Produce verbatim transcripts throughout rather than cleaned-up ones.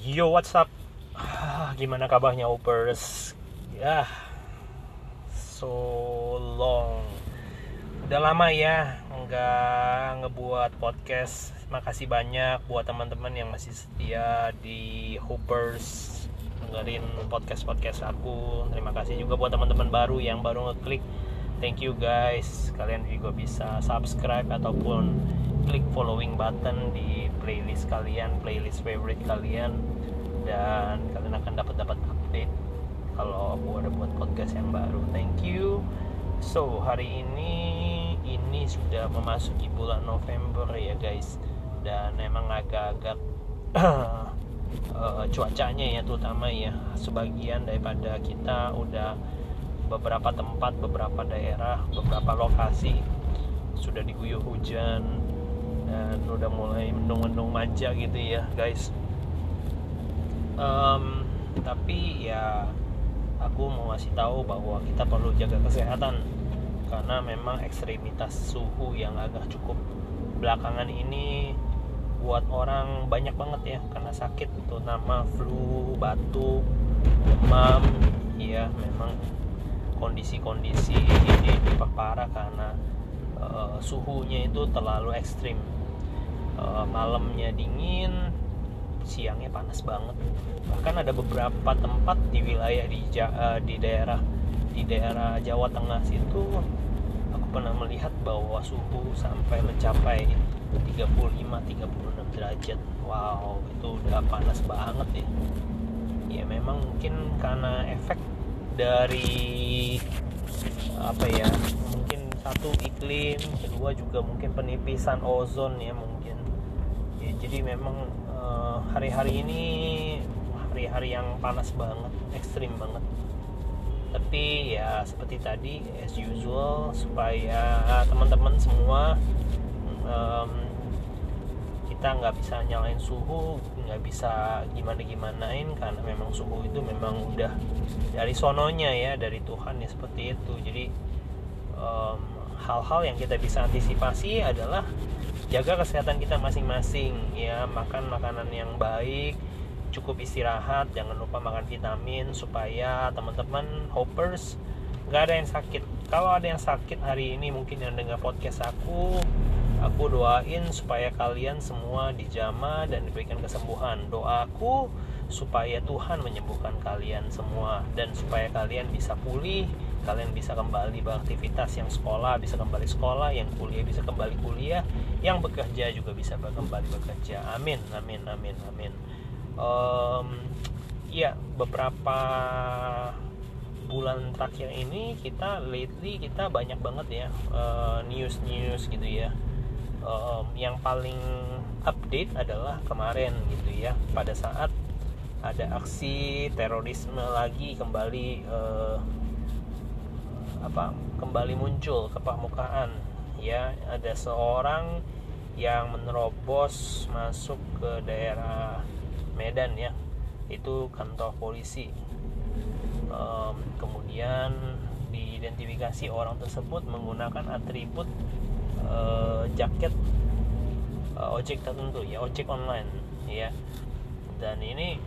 Yo, what's up? Ah, gimana kabarnya Upers? Ya, yeah. So long. Udah lama ya nggak ngebuat podcast. Makasih banyak buat teman-teman yang masih setia di Upers, dengerin podcast-podcast aku. Terima kasih juga buat teman-teman baru yang baru ngeklik. Thank you guys. Kalian juga bisa subscribe ataupun klik following button di playlist kalian, playlist favorite kalian, dan kalian akan dapat-dapat update kalau aku ada buat podcast yang baru. Thank you. So, hari ini ini sudah memasuki bulan November ya guys. Dan memang agak-agak Uh, cuacanya ya, terutama ya sebagian daripada kita udah beberapa tempat, beberapa daerah, beberapa lokasi sudah diguyur hujan dan udah mulai mendung-mendung manja gitu ya guys. Um, tapi ya aku mau kasih tahu bahwa kita perlu jaga kesehatan karena memang ekstremitas suhu yang agak cukup belakangan ini buat orang banyak banget ya karena sakit, terutama flu, batuk, demam. Ya memang kondisi-kondisi ini diperparah karena uh, suhunya itu terlalu ekstrim. Uh, malamnya dingin, siangnya panas banget. Bahkan ada beberapa tempat di wilayah di uh, di daerah di daerah Jawa Tengah situ aku pernah melihat bahwa suhu sampai mencapai tiga puluh lima sampai tiga puluh enam derajat. Wow, itu udah panas banget ya. Ya memang mungkin karena efek dari apa ya? Mungkin satu iklim, kedua juga mungkin penipisan ozon ya mungkin. Ya, jadi memang uh, hari-hari ini hari-hari yang panas banget, ekstrim banget. Tapi ya seperti tadi as usual, supaya teman-teman semua Um, kita nggak bisa nyalain suhu, nggak bisa gimana-gimanain karena memang suhu itu memang udah dari sononya ya, dari Tuhan ya seperti itu. Jadi um, hal-hal yang kita bisa antisipasi adalah jaga kesehatan kita masing-masing ya, makan makanan yang baik, cukup istirahat, jangan lupa makan vitamin supaya teman-teman Hoppers nggak ada yang sakit. Kalau ada yang sakit hari ini mungkin yang dengar podcast aku, aku doain supaya kalian semua dijamah dan diberikan kesembuhan. Doaku supaya Tuhan menyembuhkan kalian semua dan supaya kalian bisa pulih, kalian bisa kembali beraktivitas, yang sekolah bisa kembali sekolah, yang kuliah bisa kembali kuliah, yang bekerja juga bisa kembali bekerja. Amin, amin, amin, amin. Um, ya, beberapa bulan terakhir ini kita lately kita banyak banget ya uh, news-news gitu ya. Um, yang paling update adalah kemarin gitu ya, pada saat ada aksi terorisme lagi kembali uh, apa kembali muncul ke permukaan ya, ada seorang yang menerobos masuk ke daerah Medan ya, itu kantor polisi. Um, kemudian diidentifikasi orang tersebut menggunakan atribut Uh, jaket uh, ojek tertentu ya, ojek online ya, dan ini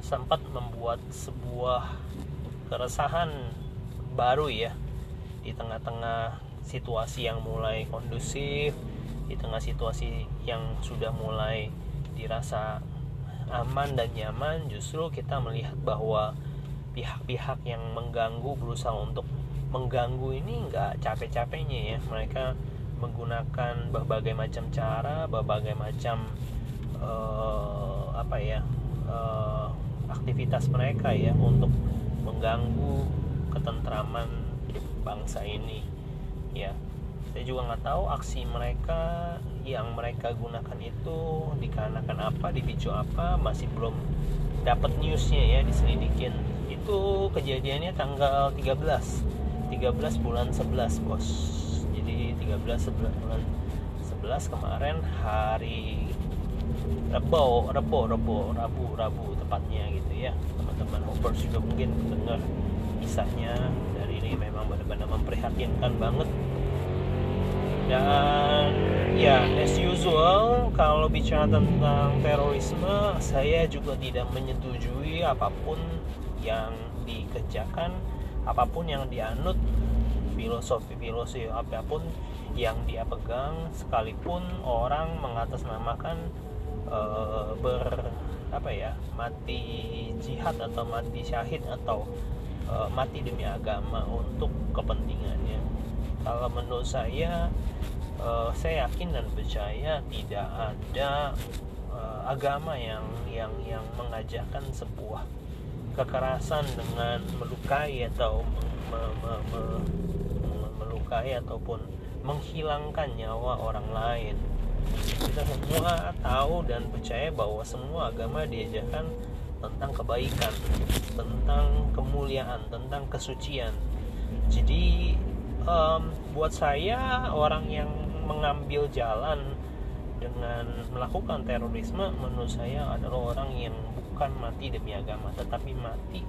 sempat membuat sebuah keresahan baru ya di tengah-tengah situasi yang mulai kondusif, di tengah situasi yang sudah mulai dirasa aman dan nyaman. Justru kita melihat bahwa pihak-pihak yang mengganggu, berusaha untuk mengganggu ini nggak capek-capeknya ya, mereka menggunakan berbagai macam cara, berbagai macam uh, apa ya uh, aktivitas mereka ya untuk mengganggu ketentraman bangsa ini ya. Saya juga nggak tahu aksi mereka yang mereka gunakan itu dikarenakan apa, dipicu apa, masih belum dapat newsnya ya, diselidikin. Itu kejadiannya tanggal tiga belas bulan sebelas bos. Jadi tiga belas bulan sebelas kemarin, hari Rebo, Rebo, Rebo, Rabu, Rabu tepatnya gitu ya. Teman-teman Hoppers juga mungkin dengar kisahnya dari ini memang benar-benar memprihatinkan banget. Dan ya, as usual, kalau bicara tentang terorisme, saya juga tidak menyetujui apapun yang dikerjakan, apapun yang dianut, filosofi-filosofi apapun yang dia pegang, sekalipun orang mengatasnamakan uh, ber apa ya, mati jihad atau mati syahid atau uh, mati demi agama untuk kepentingannya. Kalau menurut saya, uh, saya yakin dan percaya tidak ada uh, agama yang yang yang mengajarkan sebuah kekerasan dengan melukai atau me, me, me, me, melukai ataupun menghilangkan nyawa orang lain. Kita semua tahu dan percaya bahwa semua agama diajarkan tentang kebaikan, tentang kemuliaan, tentang kesucian. Jadi Um, buat saya, orang yang mengambil jalan dengan melakukan terorisme menurut saya adalah orang yang bukan mati demi agama, tetapi mati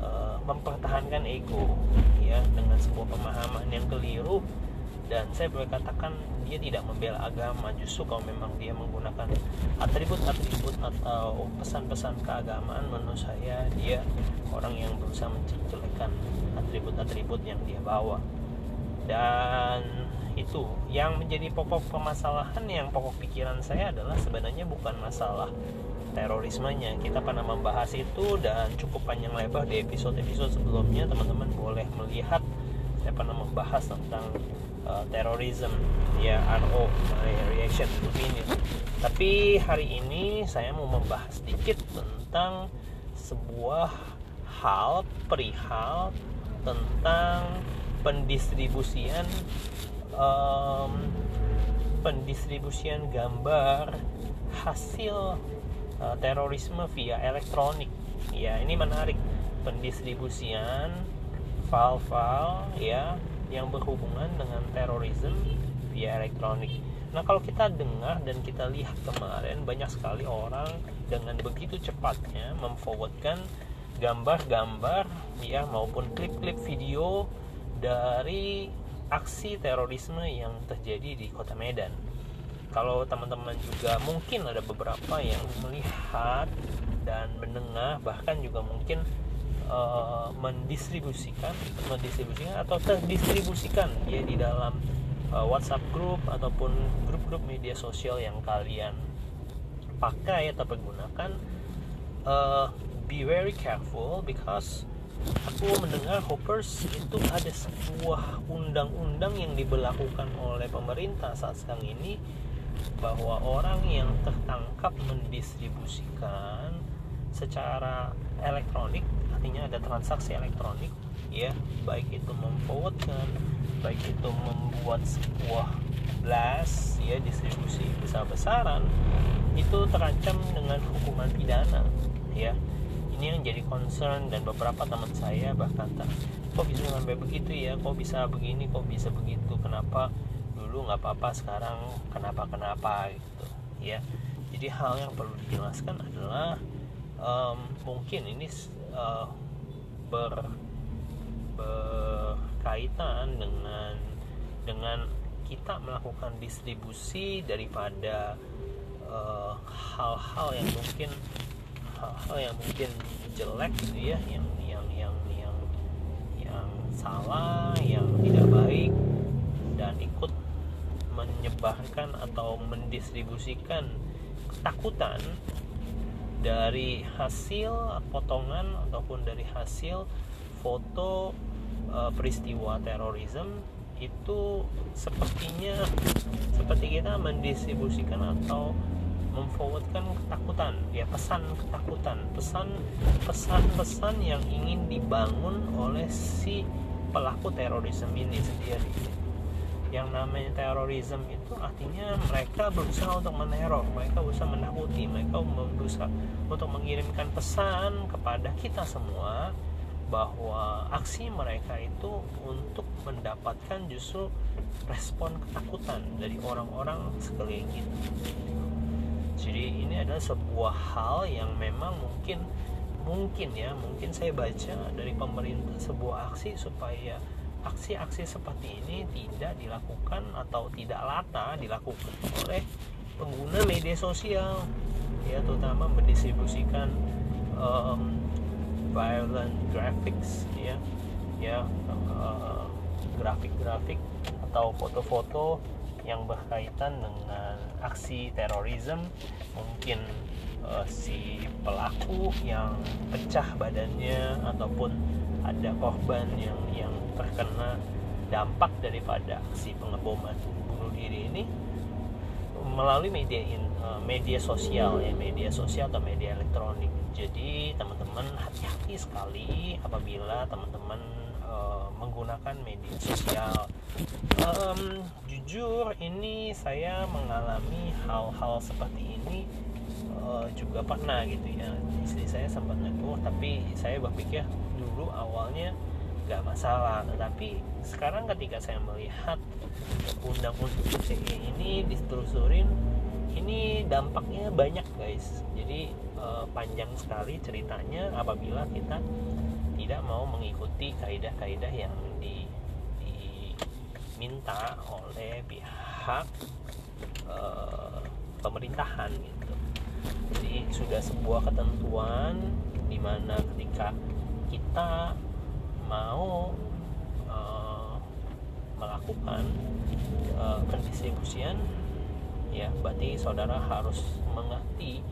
uh, mempertahankan ego, ya, dengan sebuah pemahaman yang keliru. Dan saya boleh katakan dia tidak membela agama, justru kalau memang dia menggunakan atribut-atribut atau pesan-pesan keagamaan, menurut saya dia orang yang berusaha menjelekkan atribut-atribut yang dia bawa. Dan itu yang menjadi pokok permasalahan, yang pokok pikiran saya adalah sebenarnya bukan masalah terorismenya. Kita pernah membahas itu dan cukup panjang lebar di episode-episode sebelumnya. Teman-teman boleh melihat saya pernah membahas tentang uh, terorisme, ya, R O, reaction to opinion. Tapi hari ini saya mau membahas sedikit tentang sebuah hal perihal tentang pendistribusian um, pendistribusian gambar hasil uh, terorisme via elektronik. Ya, ini menarik, pendistribusian file-file, ya, yang berhubungan dengan terorisme via elektronik. Nah, kalau kita dengar dan kita lihat kemarin, banyak sekali orang dengan begitu cepatnya memforwardkan gambar-gambar, ya, maupun klip-klip video dari aksi terorisme yang terjadi di Kota Medan. Kalau teman-teman juga mungkin ada beberapa yang melihat dan mendengar, bahkan juga mungkin uh, mendistribusikan, mendistribusikan atau terdistribusikan, ya, di dalam uh, WhatsApp group ataupun grup-grup media sosial yang kalian pakai atau pergunakan. Uh, be very careful, because aku mendengar hoppers itu ada sebuah undang-undang yang diberlakukan oleh pemerintah saat sekarang ini, bahwa orang yang tertangkap mendistribusikan secara elektronik, artinya ada transaksi elektronik, ya, baik itu memforwardkan, baik itu membuat sebuah blast, ya, distribusi besar-besaran, itu terancam dengan hukuman pidana, ya. Ini yang jadi concern, dan beberapa teman saya bahkan tak, kok bisa sampai begitu ya, kok bisa begini, kok bisa begitu, kenapa dulu nggak apa-apa, sekarang kenapa-kenapa gitu, ya. Jadi hal yang perlu dijelaskan adalah um, mungkin ini uh, ber, berkaitan dengan dengan kita melakukan distribusi daripada uh, hal-hal yang mungkin hal yang mungkin jelek gitu, ya, yang yang yang yang yang salah, yang tidak baik, dan ikut menyebarkan atau mendistribusikan ketakutan dari hasil potongan ataupun dari hasil foto e, peristiwa terorisme. Itu sepertinya seperti kita mendistribusikan atau memforwardkan ketakutan, ya, pesan ketakutan, pesan pesan-pesan yang ingin dibangun oleh si pelaku terorisme ini sendiri. Yang namanya terorisme itu artinya mereka berusaha untuk meneror, mereka berusaha menakuti, mereka berusaha untuk mengirimkan pesan kepada kita semua bahwa aksi mereka itu untuk mendapatkan justru respon ketakutan dari orang-orang sekeliling kita. Jadi ini adalah sebuah hal yang memang mungkin mungkin ya, mungkin saya baca dari pemerintah sebuah aksi supaya aksi-aksi seperti ini tidak dilakukan atau tidak lata dilakukan oleh pengguna media sosial, ya, terutama mendistribusikan um, violent graphics, ya, ya, uh, grafik-grafik atau foto-foto yang berkaitan dengan aksi terorisme. Mungkin uh, si pelaku yang pecah badannya ataupun ada korban yang yang terkena dampak daripada aksi pengeboman bunuh diri ini melalui media in, uh, media sosial ya media sosial atau media elektronik. Jadi teman-teman hati-hati sekali apabila teman-teman uh, menggunakan media sosial. Um, jujur ini saya mengalami hal-hal seperti ini uh, juga pernah gitu ya. Istri saya sempat negur, tapi saya berpikir dulu awalnya gak masalah. Tetapi sekarang ketika saya melihat undang-undang U U ini ditelusurin, ini dampaknya banyak guys. Jadi uh, panjang sekali ceritanya apabila kita tidak mau mengikuti kaedah-kaedah yang di minta oleh pihak uh, pemerintahan gitu. Jadi sudah sebuah ketentuan di mana ketika kita mau uh, melakukan uh, pendistribusian, ya berarti saudara harus mengerti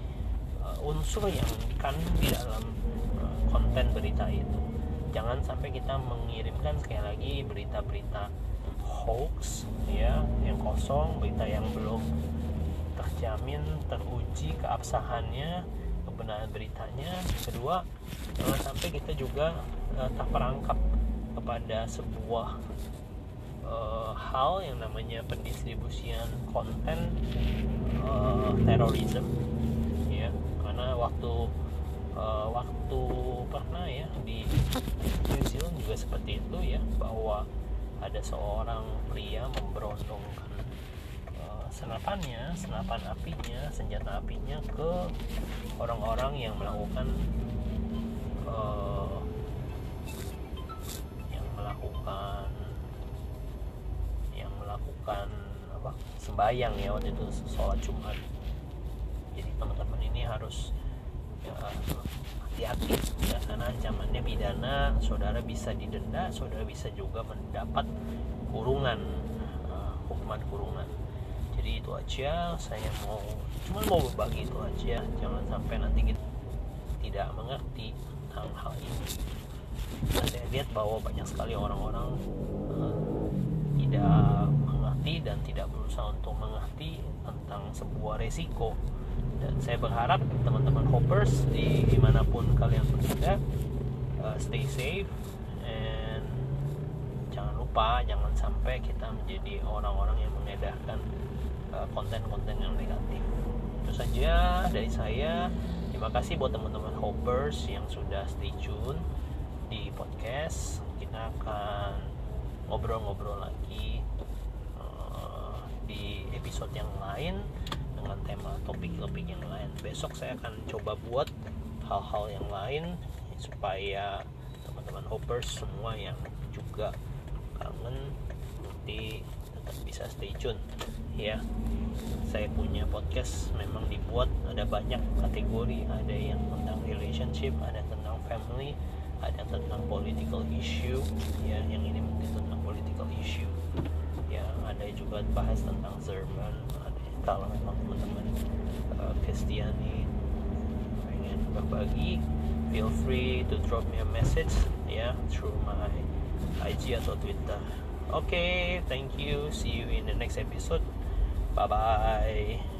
uh, unsur yang dikandung di dalam uh, konten berita itu. Jangan sampai kita mengirimkan sekali lagi berita-berita hoax ya, yang kosong, berita yang belum terjamin, teruji keabsahannya, kebenaran beritanya. Kedua, jangan sampai kita juga uh, tak terperangkap kepada sebuah uh, hal yang namanya pendistribusian konten uh, terorisme ya, karena waktu uh, waktu pernah ya di New Zealand juga seperti itu ya, bahwa ada seorang pria memberondongkan uh, senapannya, senapan apinya, senjata apinya ke orang-orang yang melakukan uh, yang melakukan yang melakukan apa? Sembayang ya, waktu itu sholat Jumat. Jadi teman-teman ini harus ya, hati-hati ya, karena ancamannya pidana, saudara bisa didenda, saudara bisa juga mendapat kurungan, uh, hukuman kurungan. Jadi itu aja, saya mau cuma mau berbagi itu aja, jangan sampai nanti kita tidak mengerti tentang hal ini. Dan saya lihat bahwa banyak sekali orang-orang uh, tidak mengerti dan tidak berusaha untuk mengerti tentang sebuah resiko. Dan saya berharap teman-teman hoppers di dimanapun kalian berada, uh, stay safe and jangan lupa, jangan sampai kita menjadi orang-orang yang mengedarkan uh, konten-konten yang negatif. Itu saja dari saya. Terima kasih buat teman-teman hoppers yang sudah stay tune di podcast. Kita akan ngobrol-ngobrol lagi uh, di episode yang lain dengan tema topik-topik yang lain. Besok saya akan coba buat hal-hal yang lain supaya teman-teman hoppers semua yang juga kangen nanti tetap bisa stay tune ya. Saya punya podcast memang dibuat ada banyak kategori, ada yang tentang relationship, ada tentang family, ada tentang political issue ya, yang ini mungkin tentang political issue ya, ada juga bahas tentang sermon. Kalau memang teman-teman Kristiani uh, pengen berbagi, feel free to drop me a message ya, yeah, through my I G atau Twitter. Oke, okay, thank you, see you in the next episode, bye bye.